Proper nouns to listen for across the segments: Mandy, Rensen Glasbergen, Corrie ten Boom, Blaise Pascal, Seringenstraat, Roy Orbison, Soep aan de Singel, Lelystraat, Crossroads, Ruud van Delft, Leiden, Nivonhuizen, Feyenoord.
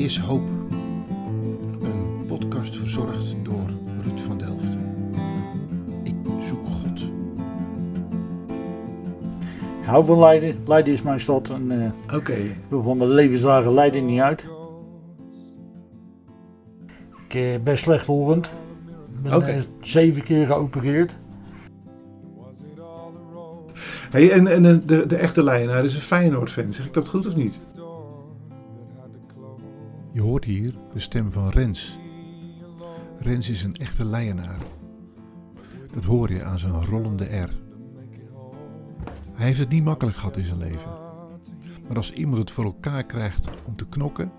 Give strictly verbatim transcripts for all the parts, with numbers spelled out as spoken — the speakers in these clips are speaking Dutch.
is hoop. Een podcast verzorgd door Ruud van Delft. Ik zoek God. Ik hou van Leiden. Leiden is mijn stad. En, uh, Oké. Okay. Ik wil van mijn levensdagen Leiden niet uit. Ik uh, ben slechthorend. Ik ben okay. uh, zeven keer geopereerd. Hey, en en de, de echte Leidenaar is een Feyenoord-fan. Zeg ik dat goed of niet? Je hoort hier de stem van Rens. Rens is een echte Leidenaar. Dat hoor je aan zijn rollende R. Hij heeft het niet makkelijk gehad in zijn leven. Maar als iemand het voor elkaar krijgt om te knokken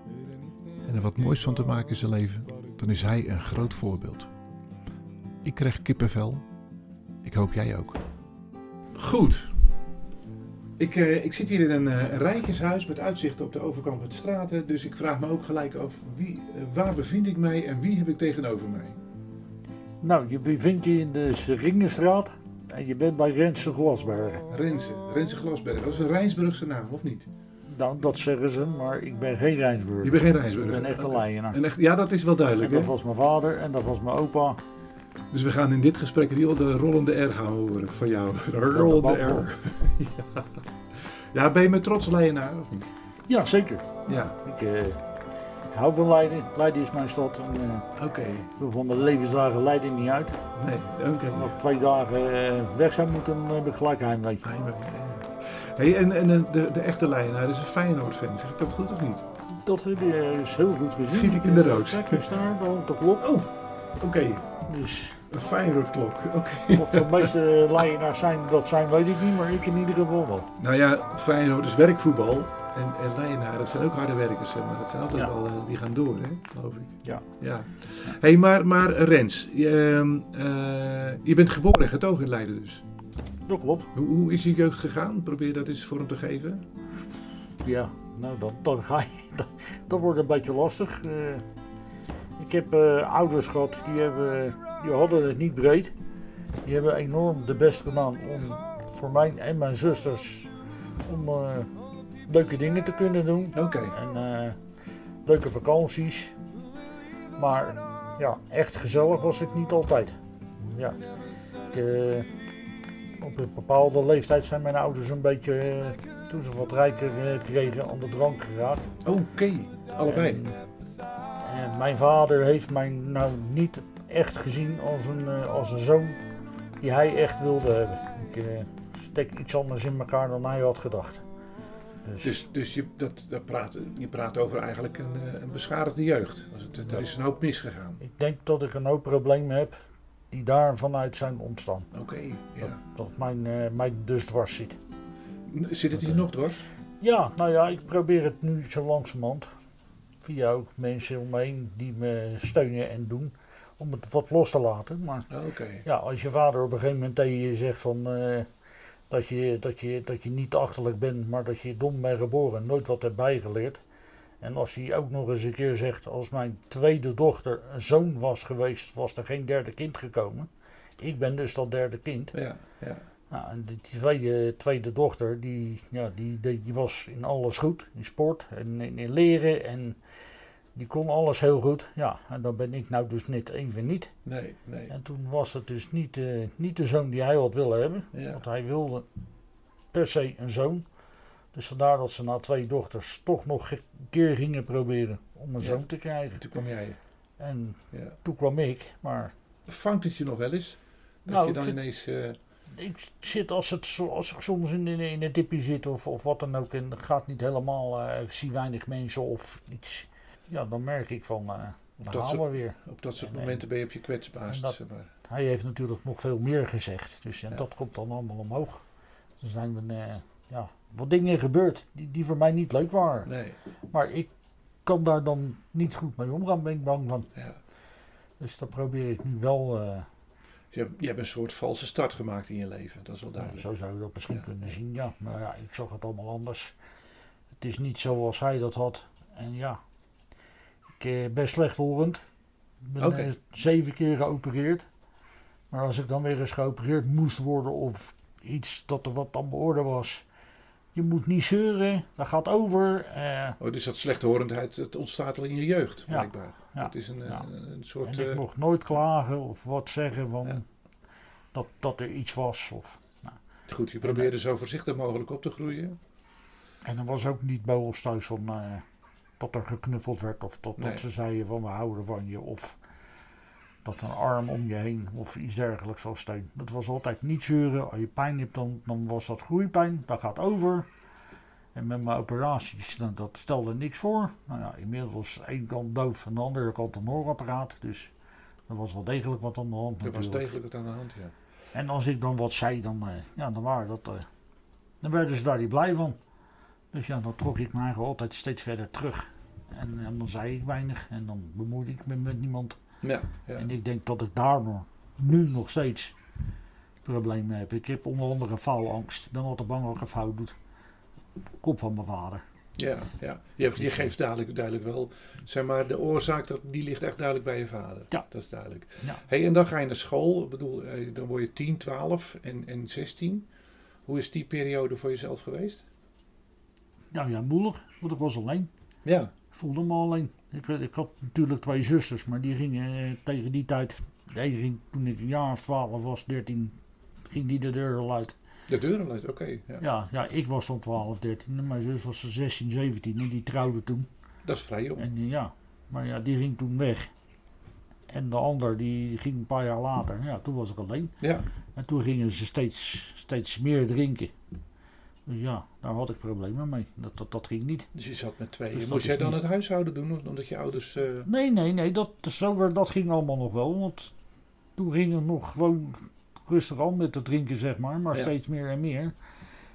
en er wat moois van te maken in zijn leven, dan is hij een groot voorbeeld. Ik krijg kippenvel. Ik hoop jij ook. Goed. Ik, uh, ik zit hier in een uh, rijtjeshuis met uitzicht op de overkant van de straten, dus ik vraag me ook gelijk af wie, uh, waar bevind ik mij en wie heb ik tegenover mij? Nou, je bevindt je in de Seringenstraat en je bent bij Rensen Glasbergen. Rensen, Rensen Glasbergen, dat is een Rijnsburgse naam, of niet? Nou, dat zeggen ze, maar ik ben geen Rijnsburger. Je bent geen Rijnsburger? Ik ben echt een Leienaar. En echt, ja, dat is wel duidelijk. En dat hè? was mijn vader en dat was mijn opa. Dus we gaan in dit gesprek heel de rollende R gaan horen van jou. De rollende R. Ja. Ja, ben je me trots Leidenaar of niet? Ja, zeker. Ja. Ik uh, hou van Leiden. Leiden is mijn stad. Uh, Oké. Okay. Ik wil van mijn levensdagen Leiden niet uit. Nee, oké. Okay. Nog twee dagen uh, weg zijn moeten, dan heb ik gelijk heimwee. Hey, en en de, de echte Leidenaar is een Feyenoord-fan. Zeg ik dat goed of niet? Dat heb je dus heel goed gezien. Schiet ik in de roos. Kijk eens naar, dan de klok. Oh, oké. Okay. Dus een Feyenoordklok, oké. Okay. Wat de meeste Leienaars zijn, dat zijn weet ik niet, maar ik in ieder geval wel. Nou ja, Feyenoord is werkvoetbal en, en Leienaren zijn ook harde werkers, maar dat zijn altijd ja. wel, die gaan door, hè, geloof ik. Ja. ja. Hey, maar, maar Rens, je, uh, je bent geboren en getogen in Leiden dus. Dat klopt. Hoe, hoe is je jeugd gegaan? Probeer dat eens vorm te geven. Ja, nou dan, dan ga je, dat, dat wordt een beetje lastig. Uh, Ik heb uh, ouders gehad, die, hebben, die hadden het niet breed. Die hebben enorm de best gedaan om voor mij en mijn zusters om uh, leuke dingen te kunnen doen. Oké. Okay. En uh, leuke vakanties. Maar ja, echt gezellig was het niet altijd. Ja. Ik, uh, op een bepaalde leeftijd zijn mijn ouders een beetje, uh, toen ze wat rijker uh, kregen, aan de drank geraakt. Oké, okay. Allebei. En, En mijn vader heeft mij nou niet echt gezien als een, als een zoon die hij echt wilde hebben. Ik uh, steek iets anders in elkaar dan hij had gedacht. Dus, dus, dus je, dat, dat praat, je praat over eigenlijk een, een beschadigde jeugd. Er is een hoop misgegaan. Ik denk dat ik een hoop problemen heb die daar vanuit zijn ontstaan. Oké, okay, ja. Dat, dat mijn, uh, mij dus dwars zit. Zit het hier dat, nog dwars? Ja, nou ja, ik probeer het nu zo langzamerhand. Via ook mensen om me heen die me steunen en doen, om het wat los te laten. Maar okay. ja, als je vader op een gegeven moment tegen je zegt van, uh, dat, je, dat, je, dat je niet achterlijk bent, maar dat je dom bent geboren, nooit wat hebt bijgeleerd. En als hij ook nog eens een keer zegt, als mijn tweede dochter een zoon was geweest, was er geen derde kind gekomen. Ik ben dus dat derde kind. Ja, ja. Nou, en die tweede, tweede dochter, die, ja, die, die, die was in alles goed, in sport en in, in leren en die kon alles heel goed. Ja, en dan ben ik nou dus net even niet. Nee, nee. En toen was het dus niet, uh, niet de zoon die hij had willen hebben, ja. want hij wilde per se een zoon. Dus vandaar dat ze na twee dochters toch nog een keer gingen proberen om een ja. zoon te krijgen. En toen kwam jij. En ja. toen kwam ik, maar... Vangt het je nog wel eens? Dat nou, je dan ineens... Uh... Ik zit als, het, als ik soms in, in een dipje zit of, of wat dan ook en het gaat niet helemaal, uh, ik zie weinig mensen of iets, ja dan merk ik van, uh, dan dat gaan we weer. Op dat soort en, momenten en, ben je op je kwetsbaarst. Dat, zeg maar. Hij heeft natuurlijk nog veel meer gezegd, dus en ja. dat komt dan allemaal omhoog. Er zijn dan, uh, ja, wat dingen gebeurd die, die voor mij niet leuk waren, nee. maar ik kan daar dan niet goed mee omgaan, ben ik bang van. Ja. Dus dat probeer ik nu wel... Uh, Dus je hebt een soort valse start gemaakt in je leven, dat is wel duidelijk. Nou, zo zou je dat misschien ja. kunnen zien, ja. Maar ja, ik zag het allemaal anders. Het is niet zoals hij dat had. En ja, ik ben slechthorend. Ik ben okay. zeven keer geopereerd. Maar als ik dan weer eens geopereerd moest worden of iets dat er wat aan de orde was, Je moet niet zeuren, dat gaat over. Uh... Oh, dus dat slechthorendheid, het ontstaat al in je jeugd, blijkbaar. Ja, het ja, is een, ja. een, een soort... En ik uh... mocht nooit klagen of wat zeggen van ja. dat, dat er iets was. Of, nou. Goed, je probeerde en, zo voorzichtig mogelijk op te groeien. En er was ook niet bij ons thuis van uh, dat er geknuffeld werd of dat, nee. dat ze zeiden van we houden van je of... Dat een arm om je heen of iets dergelijks als steun. Dat was altijd niet zeuren. Als je pijn hebt, dan, dan was dat groeipijn. Dat gaat over. En met mijn operaties, dan, dat stelde niks voor. Nou ja, inmiddels was de ene kant doof en de andere kant een hoorapparaat. Dus er was wel degelijk wat aan de hand. Er was degelijk wat aan de hand, ja. En als ik dan wat zei, dan, uh, ja, dan, waren dat, uh, dan werden ze daar niet blij van. Dus ja, dan trok ik me eigenlijk altijd steeds verder terug. En, en dan zei ik weinig en dan bemoeide ik me met niemand. Ja, ja. En ik denk dat ik daardoor nu nog steeds problemen heb. Ik heb onder andere faalangst. Ik ben altijd bang dat ik een fout doe. Kom van mijn vader. Ja, ja. Je, hebt, je geeft duidelijk, duidelijk wel, zeg maar, de oorzaak, dat, die ligt echt duidelijk bij je vader. Ja. Dat is duidelijk. Ja. Hey, en dan ga je naar school. Ik bedoel, dan word je tien, twaalf en zestien. Hoe is die periode voor jezelf geweest? Nou ja, moeilijk. Want ik was alleen. Ja. Ik voelde me alleen. Ik, ik had natuurlijk twee zusters, maar die gingen eh, tegen die tijd, die ging, toen ik een jaar of twaalf was, dertien, ging die de deur al uit. De deur al uit, oké. Okay, ja. Ja, ja, ik was dan twaalf, dertien en mijn zus was zestien, zeventien en die trouwde toen. Dat is vrij jong. En, ja, maar ja, die ging toen weg. En de ander, die ging een paar jaar later, ja, toen was ik alleen. Ja. En toen gingen ze steeds, steeds meer drinken. Dus ja, daar had ik problemen mee. Dat, dat, dat ging niet. Dus je zat met tweeën. Dus moest jij dan niet het huishouden doen? Omdat je ouders... Uh... Nee, nee, nee. Dat, zo, dat ging allemaal nog wel. Want toen ging het nog gewoon rustig aan met te drinken, zeg maar. Maar ja. steeds meer en meer.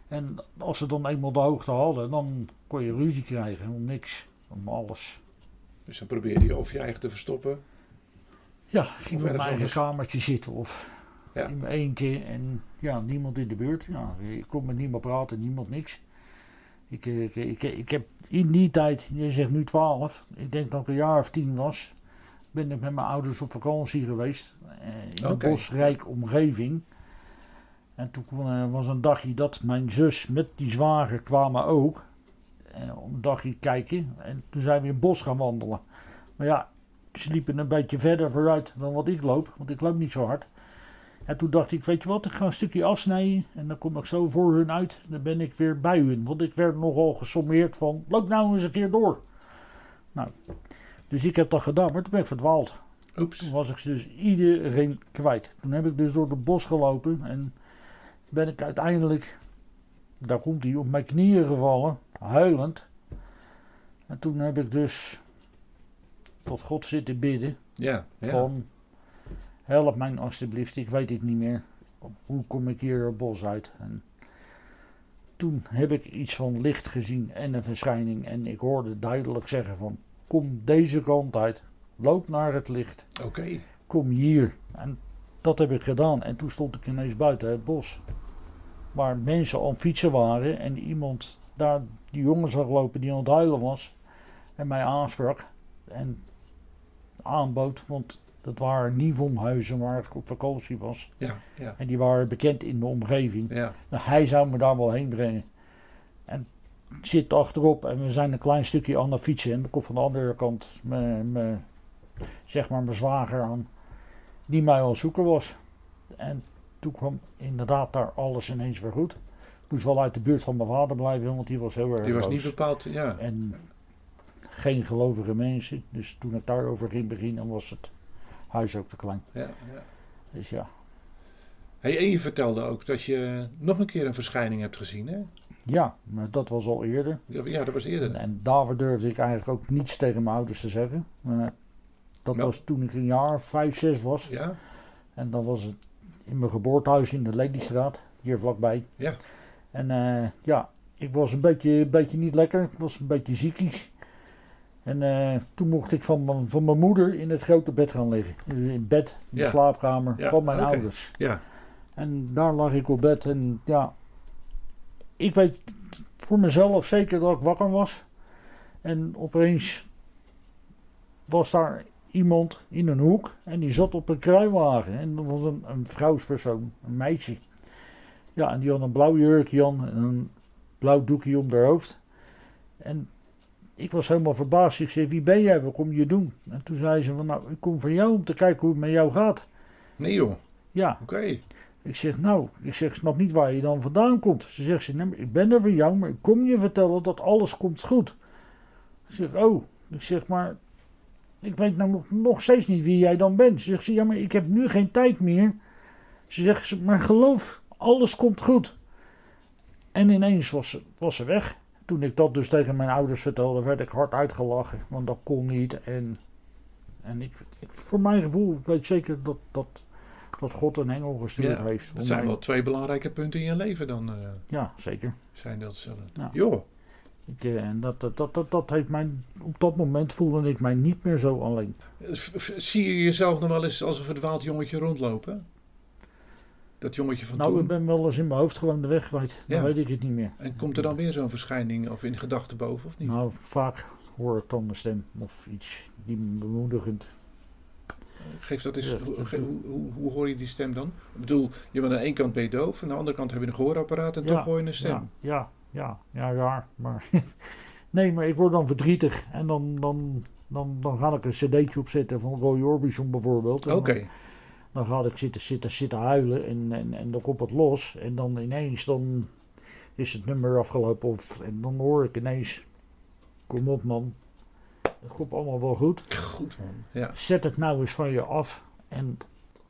En als ze dan eenmaal de hoogte hadden, dan kon je ruzie krijgen. Om niks. Om alles. Dus dan probeerde je of je eigen te verstoppen? Ja, ging in mijn eigen kamertje zitten of... Ja. In mijn eentje en ja, niemand in de buurt. Ja, ik kon met niemand praten, niemand niks. Ik, ik, ik, ik heb in die tijd, je zegt nu twaalf, ik denk dat ik een jaar of tien was, ben ik met mijn ouders op vakantie geweest. In een okay. bosrijke omgeving. En toen uh, was een dagje dat mijn zus met die zwager kwamen ook. Uh, om een dagje kijken. En toen zijn we in het bos gaan wandelen. Maar ja, ze liepen een beetje verder vooruit dan wat ik loop, want ik loop niet zo hard. En toen dacht ik, weet je wat, ik ga een stukje afsnijden en dan kom ik zo voor hun uit. Dan ben ik weer bij hun, want ik werd nogal gesommeerd van, loop nou eens een keer door. Nou, dus ik heb dat gedaan, maar toen ben ik verdwaald. Oeps. Toen was ik dus iedereen kwijt. Toen heb ik dus door het bos gelopen en ben ik uiteindelijk, daar komt hij, op mijn knieën gevallen, huilend. En toen heb ik dus tot God zitten bidden ja, ja. van... Help mij alstublieft, ik weet het niet meer. Hoe kom ik hier het bos uit? En toen heb ik iets van licht gezien en een verschijning. En ik hoorde duidelijk zeggen van, kom deze kant uit. Loop naar het licht. Oké. Okay. Kom hier. En dat heb ik gedaan. En toen stond ik ineens buiten het bos. Waar mensen aan het fietsen waren. En iemand daar die jongen zag lopen die aan het huilen was. En mij aansprak. En aanbood, want... Dat waren Nivonhuizen waar ik op vakantie was. Ja, ja. En die waren bekend in de omgeving. Ja. Nou, hij zou me daar wel heen brengen. En ik zit achterop en we zijn een klein stukje aan de fietsen. En dan komt van de andere kant mijn, mijn, zeg maar mijn zwager aan. Die mij al zoeken was. En toen kwam inderdaad daar alles ineens weer goed. Ik moest wel uit de buurt van mijn vader blijven, want die was heel erg Die was boos. Niet bepaald, ja. En geen gelovige mensen. Dus toen het daarover ging beginnen was het... Huis ook te klein. Ja, ja. Dus ja. Hey, en je vertelde ook dat je nog een keer een verschijning hebt gezien, hè? Ja, maar dat was al eerder. Ja, dat was eerder. En, en daarvoor durfde ik eigenlijk ook niets tegen mijn ouders te zeggen. Maar dat no. was toen ik een jaar of vijf, zes was. Ja. En dan was het in mijn geboortehuis in de Lelystraat, hier vlakbij. Ja. En uh, ja, ik was een beetje, beetje niet lekker. Ik was een beetje ziekies. En uh, toen mocht ik van mijn, van mijn moeder in het grote bed gaan liggen. Dus in bed, in de ja. slaapkamer ja. van mijn okay. ouders. Ja. En daar lag ik op bed en ja, ik weet voor mezelf zeker dat ik wakker was. En opeens was daar iemand in een hoek en die zat op een kruiwagen. En dat was een, een vrouwspersoon, een meisje. Ja, en die had een blauw jurkje aan en een blauw doekje om haar hoofd. En ik was helemaal verbaasd. Ik zei, wie ben jij? Wat kom je doen? En toen zei ze, van, nou, ik kom van jou om te kijken hoe het met jou gaat. Nee joh? Ja. Oké. Okay. Ik zeg, nou, ik zeg, snap niet waar je dan vandaan komt. Ze zegt, ze, nee, ik ben er voor jou, maar ik kom je vertellen dat alles komt goed. Ik zeg, oh. Ik zeg, maar ik weet nou nog, nog steeds niet wie jij dan bent. Ze zegt, ja, maar ik heb nu geen tijd meer. Ze zegt, maar geloof, alles komt goed. En ineens was ze, was ze weg. Toen ik dat dus tegen mijn ouders vertelde, werd ik hard uitgelachen. Want dat kon niet. En, en ik, ik, voor mijn gevoel, weet zeker dat, dat, dat God een engel gestuurd ja, heeft. Dat zijn mijn... wel twee belangrijke punten in je leven dan. Uh, ja, zeker. Zijn dat zelf. Ja. Joh. Ik, uh, dat, dat, dat, dat, dat heeft mij, op dat moment voelde ik mij niet meer zo alleen. Zie je jezelf nog wel eens als een verdwaald jongetje rondlopen? Dat jongetje van nou, toen? Nou, ik ben wel eens in mijn hoofd gewoon de weg kwijt. Dan ja. weet ik het niet meer. En komt er dan weer zo'n verschijning of in gedachten boven of niet? Nou, vaak hoor ik dan de stem of iets die me bemoedigend. Geef dat eens, ja, hoe, ge, hoe, hoe, hoe hoor je die stem dan? Ik bedoel, je bent aan de ene kant ben je doof, aan de andere kant heb je een gehoorapparaat en ja, toch hoor je een stem. Ja, ja, ja, ja, ja maar nee, maar ik word dan verdrietig en dan, dan, dan, dan ga ik een cd'tje opzetten van Roy Orbison bijvoorbeeld. Oké. Okay. Dan ga ik zitten, zitten, zitten huilen en, en, en dan komt het los. En dan ineens dan is het nummer afgelopen. Of, en dan hoor ik ineens, kom op man, het komt allemaal wel goed. Goed man, ja. Zet het nou eens van je af en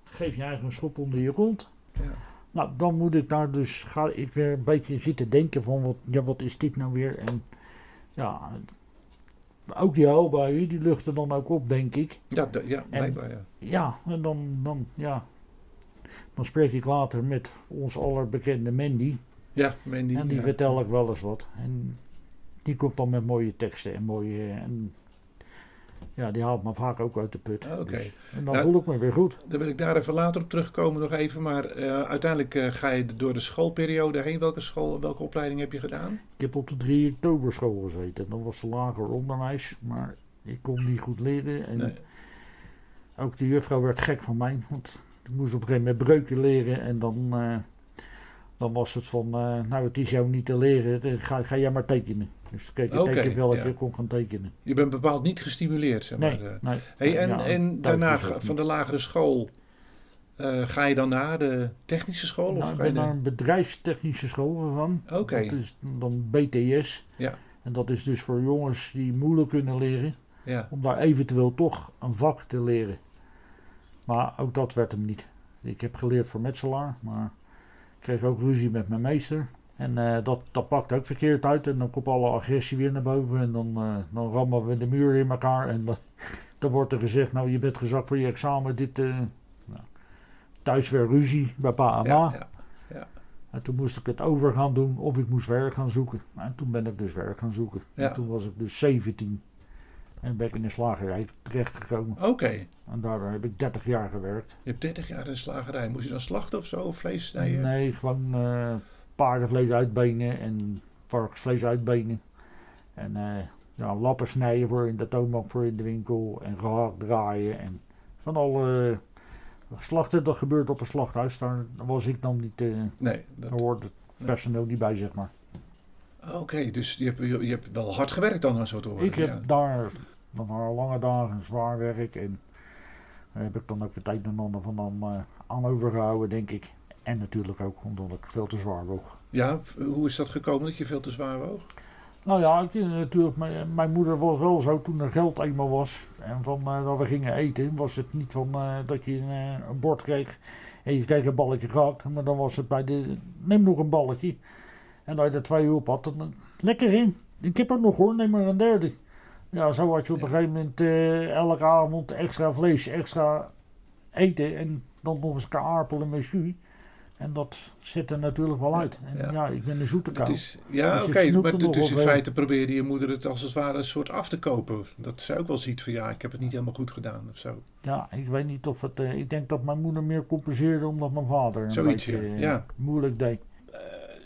geef je eigen een schop onder je kont. Ja. Nou, dan moet ik daar dus, ga ik weer een beetje zitten denken van, wat, ja, wat is dit nou weer? En ja, ook die huilbuien, die luchten dan ook op, denk ik. Ja, d- ja blijkbaar, ja. Ja, en dan, dan, ja. Dan spreek ik later met ons allerbekende Mandy. Ja, Mandy. En die ja. vertel ik wel eens wat. En die komt dan met mooie teksten en mooie... En, ja, die haalt me vaak ook uit de put. Oké. Okay. Dus, en dan nou, voel ik me weer goed. Dan wil ik daar even later op terugkomen nog even. Maar uh, uiteindelijk uh, ga je door de schoolperiode heen. Welke school, welke opleiding heb je gedaan? Ik heb op de drie oktober school gezeten. Dat was de lager onderwijs. Maar ik kon niet goed leren. En nee. Ook de juffrouw werd gek van mij. Want ik moest op een gegeven moment breuken leren. En dan, uh, dan was het van, uh, nou het is jou niet te leren. Ga, ga jij maar tekenen. Dus dan keek ik okay, teken wel ja. je kon gaan tekenen. Je bent bepaald niet gestimuleerd, zeg maar. Nee, nee, hey, en ja, en daarna van de lagere school, uh, ga je dan naar de technische school? Nou, of ik ga ben je naar een bedrijfstechnische school gegaan. Oké. Okay. Dat is dan B T S. Ja. En dat is dus voor jongens die moeilijk kunnen leren. Ja. Om daar eventueel toch een vak te leren. Maar ook dat werd hem niet. Ik heb geleerd voor metselaar, maar ik kreeg ook ruzie met mijn meester. En uh, dat, dat pakt ook verkeerd uit en dan komt alle agressie weer naar boven en dan, uh, dan rammen we de muur in elkaar en dan, dan wordt er gezegd, nou je bent gezakt voor je examen, dit, uh, nou, thuis weer ruzie bij pa en ma. Ja, ja, ja. En toen moest ik het over gaan doen of ik moest werk gaan zoeken. En toen ben ik dus werk gaan zoeken. Ja. En toen was ik dus zeventien en ben ik in de slagerij terechtgekomen. Oké. Okay. En daar heb ik dertig jaar gewerkt. Je hebt dertig jaar in de slagerij, moest je dan slachten of zo of vlees snijden? Nee, gewoon... Uh, paardenvlees uitbenen en varkensvlees uitbenen. En uh, ja, lappen snijden voor in de toonbank voor in de winkel en gehakt draaien en van alle uh, slachten, dat gebeurt op een slachthuis, daar was ik dan niet, uh, nee, dat, daar hoort het personeel nee. niet bij zeg maar. Oké, okay, dus je hebt, je, je hebt wel hard gewerkt dan aan zo te horen. Ik ja. heb daar, dat waren lange dagen, zwaar werk en daar heb ik dan ook de tijd en ander van dan uh, aan overgehouden denk ik. En natuurlijk ook omdat ik veel te zwaar woog. Ja, hoe is dat gekomen dat je veel te zwaar woog? Nou ja, ik, natuurlijk, mijn, mijn moeder was wel zo toen er geld eenmaal was. En van uh, dat we gingen eten was het niet van uh, dat je uh, een bord kreeg en je kreeg een balletje gehakt. Maar dan was het bij de, neem nog een balletje. En dat je er twee uur op had, dan lekker in. Ik heb er nog hoor, neem maar een derde. Ja, zo had je op een gegeven moment uh, elke avond extra vlees, extra eten en dan nog eens een aardappelen met jus. En dat zit er natuurlijk wel uit. En ja, ja ik ben een zoete kou. Is, ja, oké, okay, maar d- dus in feite probeerde je moeder het als het ware een soort af te kopen. Dat ze ook wel ziet van ja, ik heb het niet helemaal goed gedaan of zo. Ja, ik weet niet of het... Uh, ik denk dat mijn moeder meer compenseerde omdat mijn vader een Zoiets, beetje uh, ja. moeilijk deed. Uh,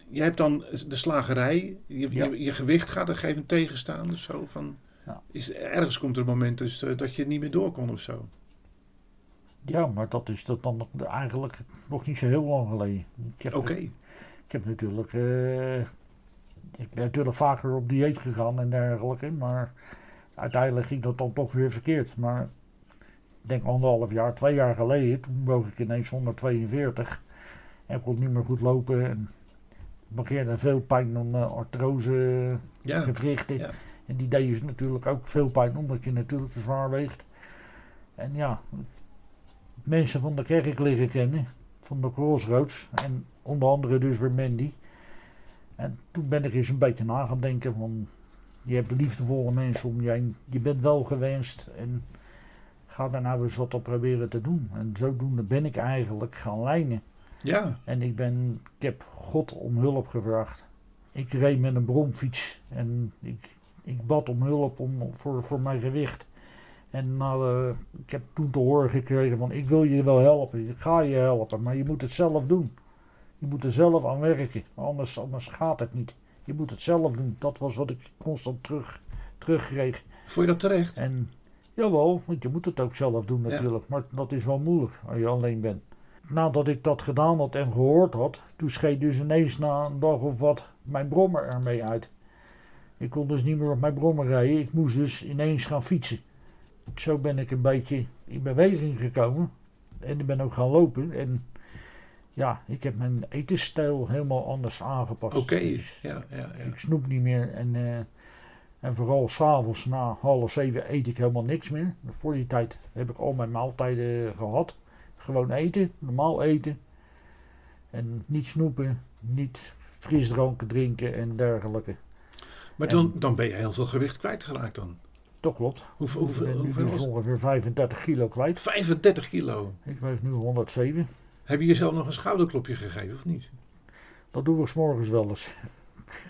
je hebt dan de slagerij. Je, ja. je, je gewicht gaat er geen tegenstaan of zo. Van, ja. is, ergens komt er een moment dus, uh, dat je niet meer door kon of zo. Ja, maar dat is dat dan eigenlijk nog niet zo heel lang geleden. Ik heb, okay. ik heb natuurlijk uh, Ik ben natuurlijk vaker op dieet gegaan en dergelijke, maar uiteindelijk ging dat dan toch weer verkeerd. Maar ik denk anderhalf jaar, twee jaar geleden, toen boog ik ineens honderdtweeënveertig en kon niet meer goed lopen. En markeerde veel pijn aan uh, artrose, ja, gewrichten. Ja. En die deed je natuurlijk ook veel pijn, omdat je natuurlijk te zwaar weegt. En ja, mensen van de kerk liggen kennen, van de Crossroads en onder andere dus weer Mandy. En toen ben ik eens een beetje na gaan denken van, je hebt liefdevolle mensen om je heen, je bent wel gewenst en ga daar nou eens wat op proberen te doen. En zodoende ben ik eigenlijk gaan lijnen. Ja. En ik, ben, ik heb God om hulp gevraagd. Ik reed met een bromfiets en ik, ik bad om hulp om, voor, voor mijn gewicht. En nou, uh, ik heb toen te horen gekregen van, ik wil je wel helpen, ik ga je helpen, maar je moet het zelf doen. Je moet er zelf aan werken, anders, anders gaat het niet. Je moet het zelf doen. Dat was wat ik constant terug, terugkreeg. Vond je dat terecht? En, jawel, want je moet het ook zelf doen natuurlijk, ja, maar dat is wel moeilijk als je alleen bent. Nadat ik dat gedaan had en gehoord had, toen scheet dus ineens na een dag of wat mijn brommer ermee uit. Ik kon dus niet meer op mijn brommer rijden, ik moest dus ineens gaan fietsen. Zo ben ik een beetje in beweging gekomen en ik ben ook gaan lopen en ja, ik heb mijn etensstijl helemaal anders aangepast. Oké, okay. Dus ja, ja, ja. Ik snoep niet meer en, uh, en vooral s'avonds na half zeven eet ik helemaal niks meer. Voor die tijd heb ik al mijn maaltijden gehad. Gewoon eten, normaal eten en niet snoepen, niet frisdranken drinken en dergelijke. Maar dan, en, dan ben je heel veel gewicht kwijtgeraakt dan? Dat klopt. Hoeveel, hoeveel, ik ben nu hoeveel dus ongeveer vijfendertig kilo kwijt. vijfendertig kilo? Ik weeg nu honderdzeven. Heb je jezelf nog een schouderklopje gegeven of niet? Dat doen we 's morgens wel eens.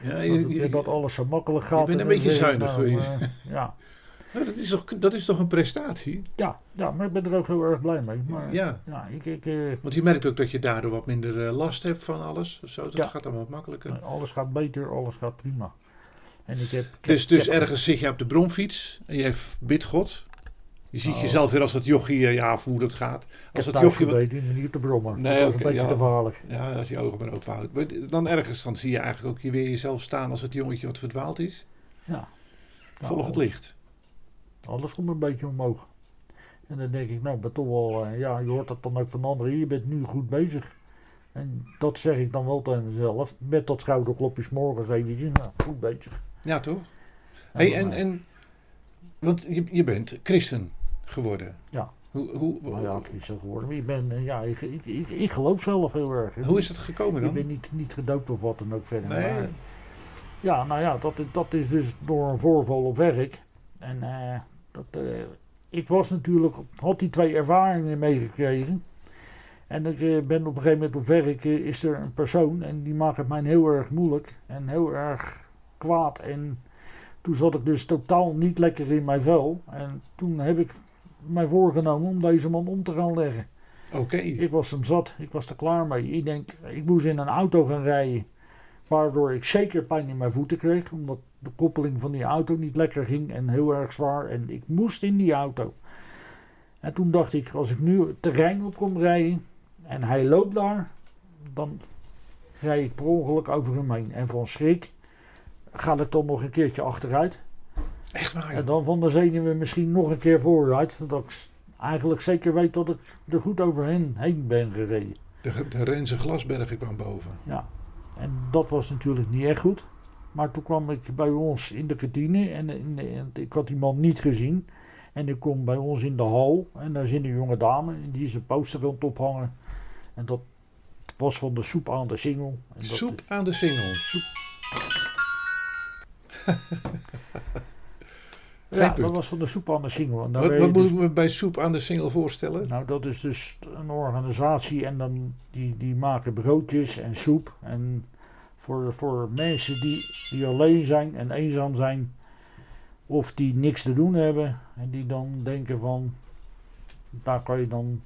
Ja, je, je, je, dat, dat alles zo makkelijk gaat. Je bent een beetje zuinig. Nou, uh, ja. Nou, dat, is toch, dat is toch een prestatie? Ja, ja, maar ik ben er ook heel erg blij mee. Maar, ja. Ja, ik, ik, uh, Want je merkt ook dat je daardoor wat minder uh, last hebt van alles. Of zo. Dat ja. gaat dan wat makkelijker. Alles gaat beter, alles gaat prima. En ik heb, ik dus heb, dus heb, ergens zit je op de bromfiets en je bidt God. Je ziet oh. jezelf weer als dat jochie, ja, hoe dat gaat. Als dat jochie wat... niet op de brommen. Nee, dat is okay, een beetje ja, te verhalig. Ja, als je ogen maar open houdt. Maar dan ergens, dan zie je eigenlijk ook weer jezelf staan als het jongetje wat verdwaald is. Ja. Volg nou, het alles, licht. Alles komt een beetje omhoog. En dan denk ik, nou, ben toch wel, uh, ja, je hoort dat dan ook van anderen. Je bent nu goed bezig. En dat zeg ik dan wel tegen mezelf. Met dat schouderklopje 's morgens eventjes. Nou, goed bezig. Ja, toch? En, hey, en, en, want je, je bent christen geworden. Ja. Hoe, hoe, hoe, nou ja, christen geworden. Ik, ben, ja, ik, ik, ik, ik geloof zelf heel erg. Hoe is het gekomen dan? Ik ben niet, niet gedoopt of wat dan ook verder. Nee. Maar, ja, nou ja, dat, dat is dus door een voorval op werk. En uh, dat, uh, ik was natuurlijk, had die twee ervaringen meegekregen. En ik uh, ben op een gegeven moment op werk, uh, is er een persoon en die maakt het mij heel erg moeilijk en heel erg kwaad. En toen zat ik dus totaal niet lekker in mijn vel. En toen heb ik mij voorgenomen om deze man om te gaan leggen. Oké. Okay. Ik was hem zat, ik was er klaar mee. Ik denk, ik moest in een auto gaan rijden, waardoor ik zeker pijn in mijn voeten kreeg, omdat de koppeling van die auto niet lekker ging en heel erg zwaar. En ik moest in die auto. En toen dacht ik, als ik nu het terrein op kom rijden en hij loopt daar, dan rijd ik per ongeluk over hem heen. En van schrik gaat het dan nog een keertje achteruit. Echt waar? Joh. En dan van de zenuwen misschien nog een keer vooruit. Dat ik eigenlijk zeker weet dat ik er goed overheen heen ben gereden. De, de Rensen Glasbergen kwam boven. Ja, en dat was natuurlijk niet echt goed. Maar toen kwam ik bij ons in de kantine en, en, en ik had die man niet gezien. En ik kom bij ons in de hal en daar zit een jonge dame en die is een poster aan het ophangen. En dat was van de Soep aan de Singel. En dat soep is, aan de Singel. Soep. Ja, punt. Dat was van de Soep aan de Singel. En wat wat dus, moet ik me bij Soep aan de Singel voorstellen? Nou, dat is dus een organisatie en dan, die, die maken broodjes en soep. En voor, voor mensen die, die alleen zijn en eenzaam zijn of die niks te doen hebben. En die dan denken van, daar kan je dan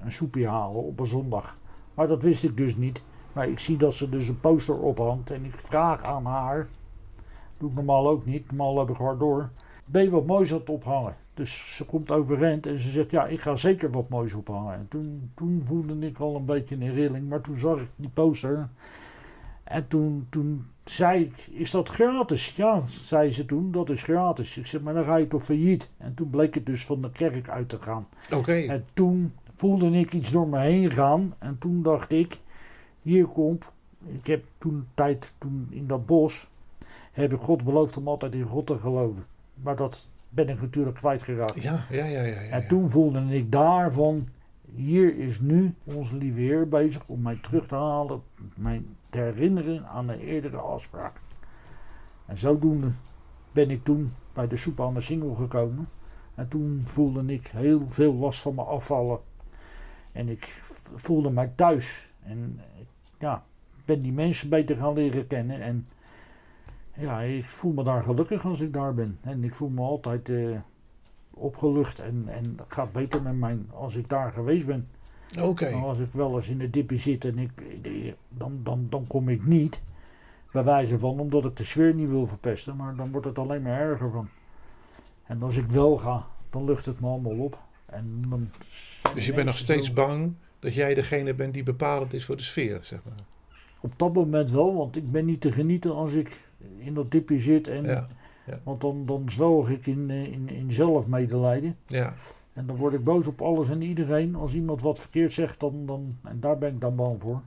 een soepje halen op een zondag. Maar dat wist ik dus niet. Maar ik zie dat ze dus een poster ophangt en ik vraag aan haar... Doe ik normaal ook niet, normaal heb ik hard door. Ben je wat moois aan het ophangen? Dus ze komt overeind en ze zegt, ja, ik ga zeker wat moois ophangen. En toen, toen voelde ik al een beetje een rilling, maar toen zag ik die poster. En toen, toen zei ik, is dat gratis? Ja, zei ze toen, dat is gratis. Ik zeg, maar dan ga je toch failliet. En toen bleek het dus van de kerk uit te gaan. Oké. Okay. En toen voelde ik iets door me heen gaan. En toen dacht ik, hier komt, ik heb toen tijd, toen in dat bos, heb ik God beloofd om altijd in God te geloven. Maar dat ben ik natuurlijk kwijtgeraakt. Ja, ja, ja, ja, ja. En toen voelde ik daarvan, hier is nu onze lieve Heer bezig om mij terug te halen, mij te herinneren aan een eerdere afspraak. En zodoende ben ik toen bij de Soep aan de Singel gekomen. En toen voelde ik heel veel last van me afvallen. En ik voelde mij thuis. En ja, ben die mensen beter gaan leren kennen. En ja, ik voel me daar gelukkig als ik daar ben. En ik voel me altijd uh, opgelucht. En, en het gaat beter met mij als ik daar geweest ben. Oké. Okay. Als ik wel eens in de dippie zit en ik, dan, dan, dan kom ik niet. Bij wijze van, omdat ik de sfeer niet wil verpesten. Maar dan wordt het alleen maar erger van. En als ik wel ga, dan lucht het me allemaal op. En dan dus je bent nog steeds wel bang dat jij degene bent die bepalend is voor de sfeer, zeg maar? Op dat moment wel, want ik ben niet te genieten als ik in dat dipje zit. En, ja, ja. Want dan, dan zwelg ik in, in, in zelfmedelijden. Ja. En dan word ik boos op alles en iedereen. Als iemand wat verkeerd zegt, dan, dan, en daar ben ik dan bang voor.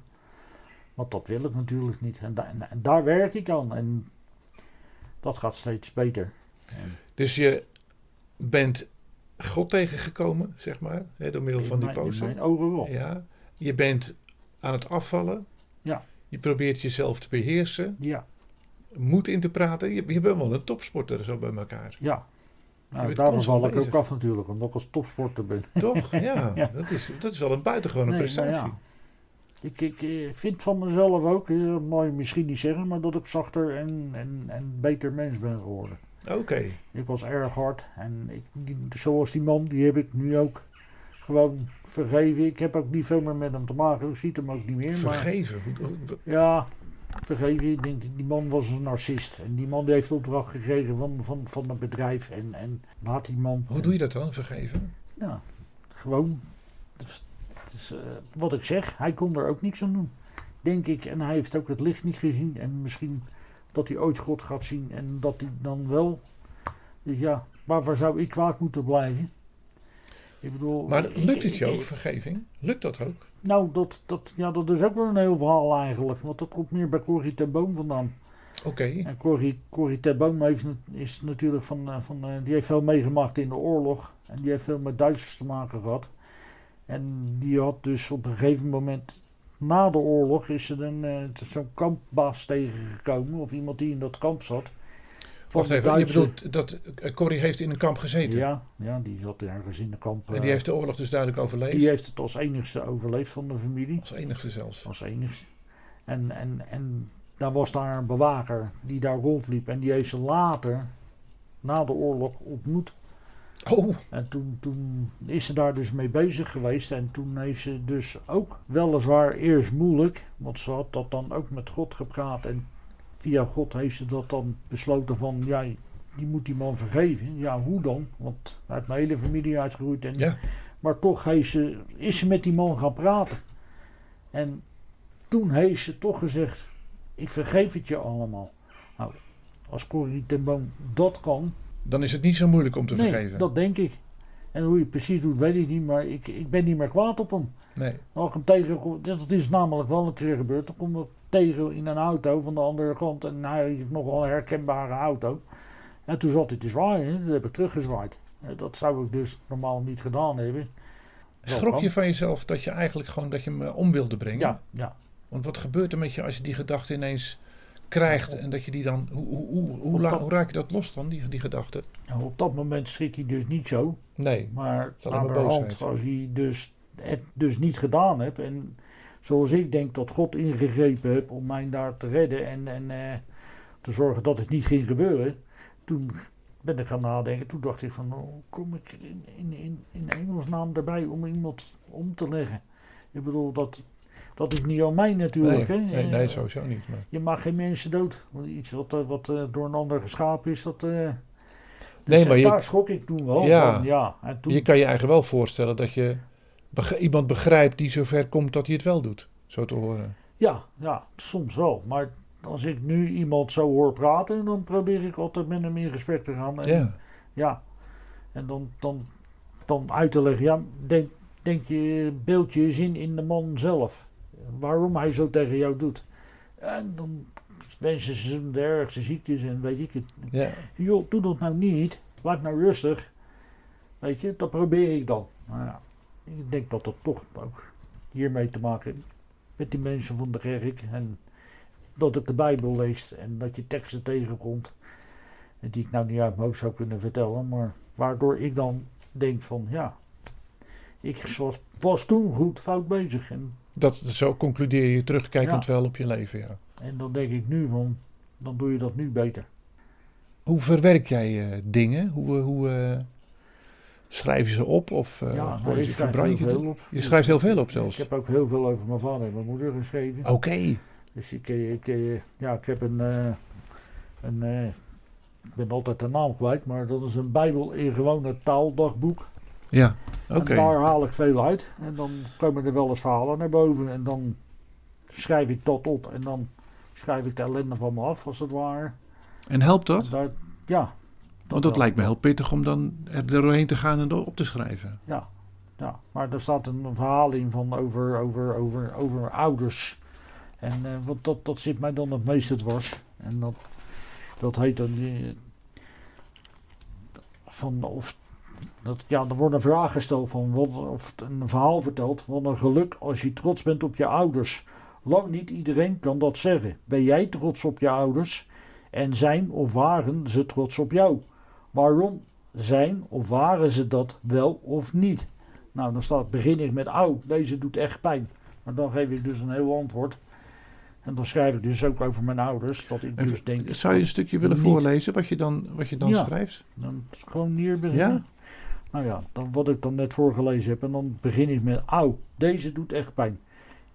Want dat wil ik natuurlijk niet. En, da, en, en daar werk ik aan. En dat gaat steeds beter. En dus je bent God tegengekomen, zeg maar, hè, door middel in van mijn, die poster. In mijn ogen wel. Ja. Je bent aan het afvallen. Ja. Je probeert jezelf te beheersen. Ja. Moed in te praten. Je, je bent wel een topsporter zo bij elkaar. Ja. Nou, daarom val ik bezig ook af natuurlijk, omdat ik als topsporter ben. Toch? Ja. ja. Dat, is, dat is wel een buitengewone nee, prestatie. Ja. Ik, ik vind van mezelf ook, dat mag je misschien niet zeggen, maar dat ik zachter en, en, en beter mens ben geworden. Oké. Okay. Ik was erg hard en ik, die, zoals die man, die heb ik nu ook gewoon vergeven. Ik heb ook niet veel meer met hem te maken, ik zie hem ook niet meer. Vergeven? Maar, ja, vergeven. Ik denk, die man was een narcist en die man die heeft opdracht gekregen van, van, van het bedrijf en, en laat die man... Hoe en, doe je dat dan, vergeven? Ja, gewoon, dus, dus, uh, wat ik zeg, hij kon er ook niks aan doen, denk ik. En hij heeft ook het licht niet gezien en misschien dat hij ooit God gaat zien en dat hij dan wel... Dus ja, maar waar zou ik kwaad moeten blijven? Ik bedoel, maar lukt het je ook, vergeving? Lukt dat ook? Nou, dat, dat, ja, dat is ook wel een heel verhaal eigenlijk. Want dat komt meer bij Corrie ten Boom vandaan. Oké. Okay. En Corrie, Corrie ten Boom heeft, is natuurlijk van, van... Die heeft veel meegemaakt in de oorlog. En die heeft veel met Duitsers te maken gehad. En die had dus op een gegeven moment... Na de oorlog is er een, uh, zo'n kampbaas tegengekomen. Of iemand die in dat kamp zat. Wacht even, je bedoelt dat uh, Corrie heeft in een kamp gezeten? Ja, ja, die zat ergens in de kamp. Uh, en die heeft de oorlog dus duidelijk overleefd? Die heeft het als enigste overleefd van de familie. Als enigste zelfs? Als enigste. En, en, en daar was daar een bewaker die daar rondliep. En die heeft ze later, na de oorlog, ontmoet. Oh. En toen, toen is ze daar dus mee bezig geweest. En toen heeft ze dus ook weliswaar eerst moeilijk. Want ze had dat dan ook met God gepraat. En via God heeft ze dat dan besloten van... Ja, die moet die man vergeven. Ja, hoe dan? Want hij heeft mijn hele familie uitgeroeid. En, ja. Maar toch heeft ze, is ze met die man gaan praten. En toen heeft ze toch gezegd... Ik vergeef het je allemaal. Nou, als Corrie ten Boom dat kan... Dan is het niet zo moeilijk om te nee, vergeven. Dat denk ik. En hoe je het precies doet, weet ik niet. Maar ik, ik ben niet meer kwaad op hem. Nee. Als ik hem tegenkom, dat is namelijk wel een keer gebeurd. Dan kom ik tegen in een auto van de andere kant. En hij heeft nogal een herkenbare auto. En toen zat hij te zwaaien. Dat heb ik teruggezwaaid. Dat zou ik dus normaal niet gedaan hebben. Schrok je van jezelf dat je eigenlijk gewoon dat je hem om wilde brengen? Ja, ja. Want wat gebeurt er met je als je die gedachte ineens... krijgt en dat je die dan... Hoe, hoe, hoe, hoe, dat, hoe raak je dat los dan, die, die gedachte? Nou, op dat moment schrikt hij dus niet zo. Nee. Maar aan de hand, als hij dus, het dus niet gedaan hebt... en zoals ik denk dat God ingegrepen heb om mij daar te redden... en, en eh, te zorgen dat het niet ging gebeuren... toen ben ik gaan nadenken. Toen dacht ik van... hoe oh, kom ik in, in, in, in hemelsnaam erbij om iemand om te leggen? Ik bedoel, dat... Dat is niet aan mij natuurlijk. Nee, hè? Nee, nee, sowieso niet. Maar. Je mag geen mensen dood. Iets wat, wat uh, door een ander geschapen is. Dat, uh, dus nee, maar je, daar schok ik toen wel. Ja, van, ja. En toen, je kan je eigenlijk wel voorstellen dat je beg- iemand begrijpt die zover komt dat hij het wel doet. Zo te horen. Ja, ja, soms wel. Maar als ik nu iemand zo hoor praten, dan probeer ik altijd met hem in gesprek te gaan. En, ja. ja. En dan, dan, dan uit te leggen, ja, denk, denk je, beeld je zin in de man zelf. Waarom hij zo tegen jou doet. En dan wensen ze hem de ergste ziektes en weet ik het. Ja. Joh, doe dat nou niet. Blijf nou rustig. Weet je, dat probeer ik dan. Nou ja, ik denk dat dat toch ook hiermee te maken heeft. Met die mensen van de kerk. En dat ik de Bijbel leest. En dat je teksten tegenkomt. Die ik nou niet uit mijn hoofd zou kunnen vertellen. Maar waardoor ik dan denk van ja. Ik was, was toen goed fout bezig. En dat, zo concludeer je terugkijkend ja. wel op je leven. Ja. En dan denk ik nu van, dan doe je dat nu beter. Hoe verwerk jij uh, dingen? Hoe, hoe uh, schrijf je ze op? Of uh, ja, nou, je verbrand je het op? Je schrijft heel veel op zelfs. Ik heb ook heel veel over mijn vader en mijn moeder geschreven. Oké. Okay. Dus ik, ik, ja, ik heb een, uh, een uh, ik ben altijd de naam kwijt, maar dat is een Bijbel in gewone taaldagboek. Ja, oké. Okay. En daar haal ik veel uit. En dan komen er wel eens verhalen naar boven. En dan schrijf ik dat op. En dan schrijf ik de ellende van me af, als het ware. En helpt dat? En daar, ja. Dat Want dat wel. Lijkt me heel pittig om dan er doorheen te gaan en op te schrijven. Ja, ja. Maar er staat een verhaal in van over, over, over, over ouders. En uh, wat dat, dat zit mij dan het meeste dwars. En dat, dat heet dan... Uh, van of... Dat, ja, er wordt een vraag gesteld van, wat, of een verhaal verteld. Wat een geluk als je trots bent op je ouders. Lang niet iedereen kan dat zeggen. Ben jij trots op je ouders? En zijn of waren ze trots op jou? Waarom zijn of waren ze dat wel of niet? Nou, dan staat, begin ik met, au, deze doet echt pijn. Maar dan geef ik dus een heel antwoord. En dan schrijf ik dus ook over mijn ouders. Dat ik dus denk, zou je een stukje willen niet. voorlezen wat je dan, wat je dan ja, schrijft? Dan gewoon hier beginnen. Ja? Nou ja, dan, wat ik dan net voorgelezen heb. En dan begin ik met, auw, deze doet echt pijn.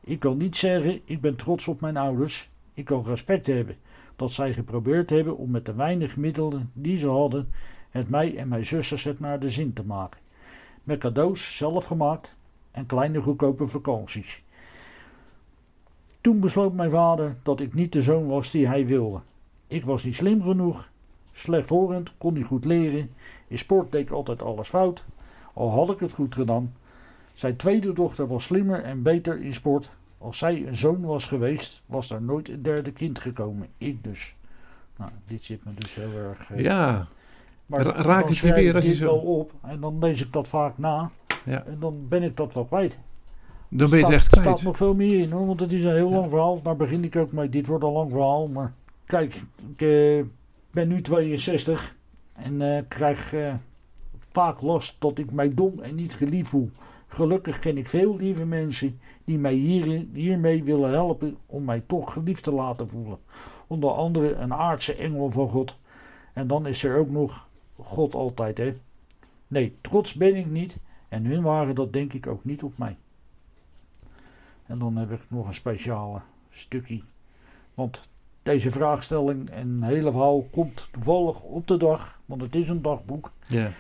Ik kan niet zeggen, ik ben trots op mijn ouders. Ik kan respect hebben. Dat zij geprobeerd hebben om met de weinig middelen die ze hadden... het mij en mijn zusters het naar de zin te maken. Met cadeaus, zelf gemaakt en kleine goedkope vakanties. Toen besloot mijn vader dat ik niet de zoon was die hij wilde. Ik was niet slim genoeg. Slechthorend, kon niet goed leren. In sport deed ik altijd alles fout, al had ik het goed gedaan. Zijn tweede dochter was slimmer en beter in sport. Als zij een zoon was geweest, was er nooit een derde kind gekomen. Ik dus. Nou, dit zit me dus heel erg... Eh. Ja, maar Ra- raak het je weer als je zo... wel op en dan lees ik dat vaak na. Ja. En dan ben ik dat wel kwijt. Dan ben je het echt kwijt. Er staat nog veel meer in hoor, want het is een heel ja. lang verhaal. Daar begin ik ook mee. Dit wordt een lang verhaal, maar kijk, ik eh, ben nu tweeënzestig... En uh, krijg uh, vaak last dat ik mij dom en niet geliefd voel. Gelukkig ken ik veel lieve mensen die mij hierin, hiermee willen helpen om mij toch geliefd te laten voelen. Onder andere een aardse engel van God. En dan is er ook nog God altijd, hè. Nee, trots ben ik niet. En hun waren dat denk ik ook niet op mij. En dan heb ik nog een speciale stukje. Want... Deze vraagstelling en hele verhaal komt toevallig op de dag, want het is een dagboek, yeah.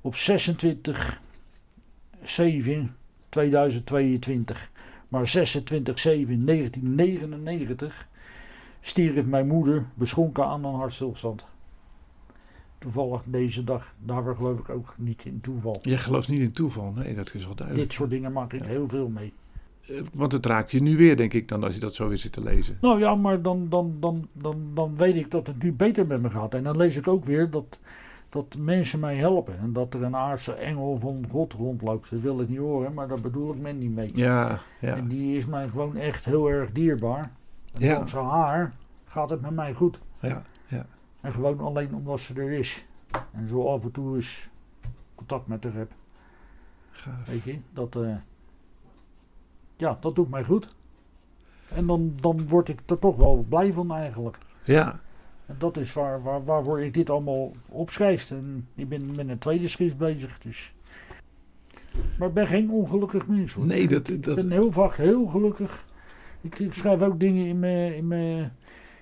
op zesentwintig zeven tweeduizend tweeëntwintig. Maar zesentwintig zeven negentien negenennegentig stierf mijn moeder beschonken aan een hartstilstand. Toevallig deze dag, daar geloof ik ook niet in toeval. Jij gelooft niet in toeval, nee, dat is wel duidelijk. Dit soort dingen maak ik ja. heel veel mee. Want het raakt je nu weer, denk ik, dan als je dat zo weer zit te lezen. Nou ja, maar dan, dan, dan, dan, dan weet ik dat het nu beter met me gaat. En dan lees ik ook weer dat, dat mensen mij helpen. En dat er een aardse engel van God rondloopt. Dat wil ik niet horen, maar daar bedoel ik men niet mee. Ja, ja. En die is mij gewoon echt heel erg dierbaar. En ja. dankzij haar gaat het met mij goed. Ja, ja. En gewoon alleen omdat ze er is. En zo af en toe eens contact met haar heb. Gaaf. Weet je, dat... Uh, Ja, dat doet mij goed. En dan, dan word ik er toch wel blij van eigenlijk. Ja. En dat is waar, waar, waarvoor ik dit allemaal opschrijf. En ik ben met een tweede schrift bezig. Dus. Maar ik ben geen ongelukkig mens. Hoor. Nee, dat... dat... Ik ben heel vaak heel gelukkig. Ik, ik schrijf ook dingen in mijn, in mijn,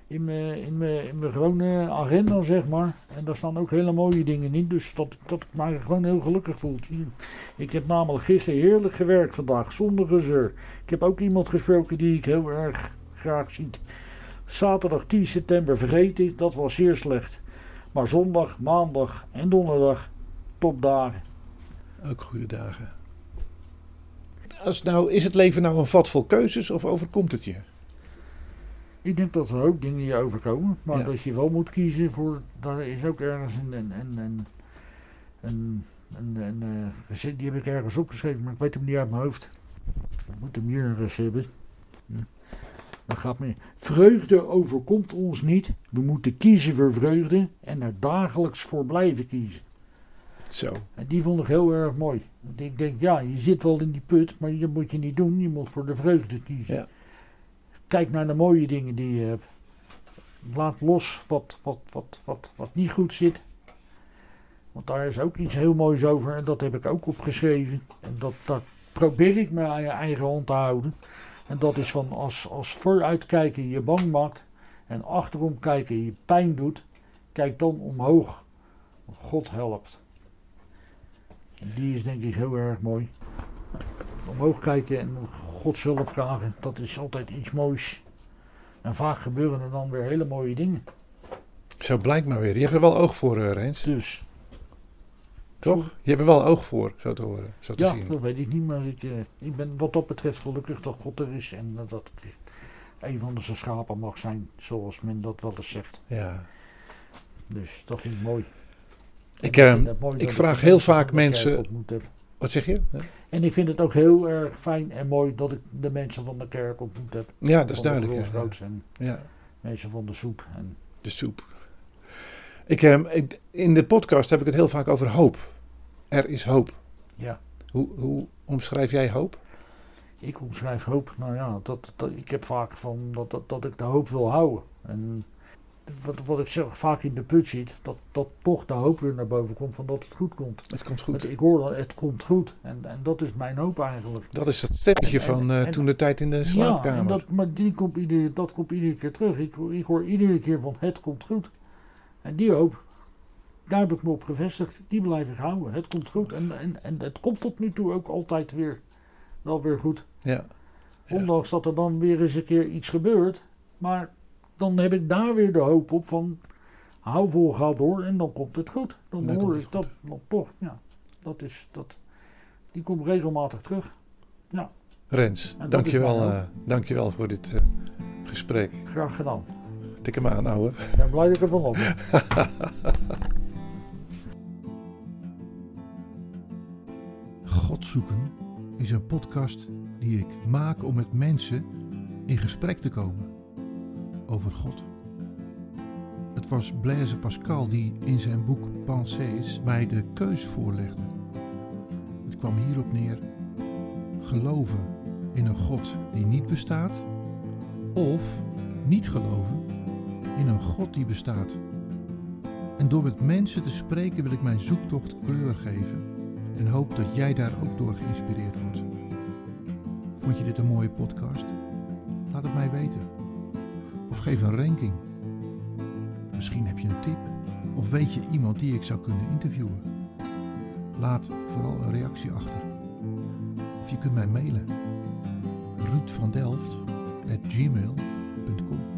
in mijn, in mijn, in mijn gewone agenda, zeg maar. En daar staan ook hele mooie dingen in. Dus dat, dat ik mij gewoon heel gelukkig voel. Ik heb namelijk gisteren heerlijk gewerkt vandaag, zonder gezeur. Ik heb ook iemand gesproken die ik heel erg graag zie. Zaterdag tien september vergeten, dat was zeer slecht. Maar zondag, maandag en donderdag, topdagen. Ook goede dagen. Als nou, is het leven nou een vat vol keuzes of overkomt het je? Ik denk dat er ook dingen je overkomen, maar ja. dat je wel moet kiezen voor, daar is ook ergens een, een, een, een, een, een, een, die heb ik ergens opgeschreven, maar ik weet hem niet uit mijn hoofd. Ik moet hem hier een rest hebben. Ja. Dat gaat me. Vreugde overkomt ons niet, we moeten kiezen voor vreugde en er dagelijks voor blijven kiezen. Zo. En die vond ik heel erg mooi. Want ik denk, ja, je zit wel in die put, maar dat moet je niet doen, je moet voor de vreugde kiezen. Ja. Kijk naar de mooie dingen die je hebt. Laat los wat, wat, wat, wat, wat niet goed zit. Want daar is ook iets heel moois over. En dat heb ik ook opgeschreven. En dat, dat probeer ik me aan je eigen hand te houden. En dat is van als, als vooruitkijken je bang maakt. En achterom kijken je pijn doet. Kijk dan omhoog. Want God helpt. En die is denk ik heel erg mooi. Omhoog kijken en Gods hulp vragen, dat is altijd iets moois. En vaak gebeuren er dan weer hele mooie dingen. Zo blijkt maar weer. Je hebt er wel oog voor, Rens. Dus. Toch? Je hebt er wel oog voor, zo te horen. Zo te ja, zien. Dat weet ik niet, maar ik, ik ben wat dat betreft gelukkig dat God er is. En dat ik een van de zijn schapen mag zijn, zoals men dat wel eens zegt. Ja. Dus dat vind ik mooi. Ik, uh, vind mooi ik vraag ik heel vaak mensen... Wat zeg je? Ja. En ik vind het ook heel erg fijn en mooi dat ik de mensen van de kerk ontmoet heb. Ja, dat is duidelijk. Van de Crossroads en ja. mensen van de soep. En de soep. Ik, eh, ik, in de podcast heb ik het heel vaak over hoop. Er is hoop. Ja. Hoe, hoe omschrijf jij hoop? Ik omschrijf hoop, nou ja, dat, dat, ik heb vaak van dat, dat, dat ik de hoop wil houden. En Wat, wat ik zeg, vaak in de put zit, dat, dat toch de hoop weer naar boven komt van dat het goed komt. Het komt goed. Het, ik hoor dat het komt goed en, en dat is mijn hoop eigenlijk. Dat is dat stemmetje van en, uh, toen de tijd in de slaapkamer. Ja, en dat, maar die komt ieder, dat komt iedere keer terug. Ik, ik hoor iedere keer van het komt goed. En die hoop, daar heb ik me op gevestigd, die blijf ik houden. Het komt goed en, en, en het komt tot nu toe ook altijd weer wel weer goed. Ja. Ja. Ondanks dat er dan weer eens een keer iets gebeurt, maar... Dan heb ik daar weer de hoop op van, hou vol, ga door en dan komt het goed. Dan dat hoor ik dat, dan toch, ja, dat is, dat, die komt regelmatig terug. Ja. Rens, dankjewel, uh, dankjewel voor dit uh, gesprek. Graag gedaan. Tik hem aan, ouwe. Ik ben blij dat ik ervan op ben. God zoeken is een podcast die ik maak om met mensen in gesprek te komen. Over God. Het was Blaise Pascal die in zijn boek Pensées mij de keus voorlegde. Het kwam hierop neer: geloven in een God die niet bestaat, of niet geloven in een God die bestaat. En door met mensen te spreken wil ik mijn zoektocht kleur geven en hoop dat jij daar ook door geïnspireerd wordt. Vond je dit een mooie podcast? Laat het mij weten. Of geef een ranking. Misschien heb je een tip of weet je iemand die ik zou kunnen interviewen. Laat vooral een reactie achter. Of je kunt mij mailen. ruud van delft apenstaartje gmail punt com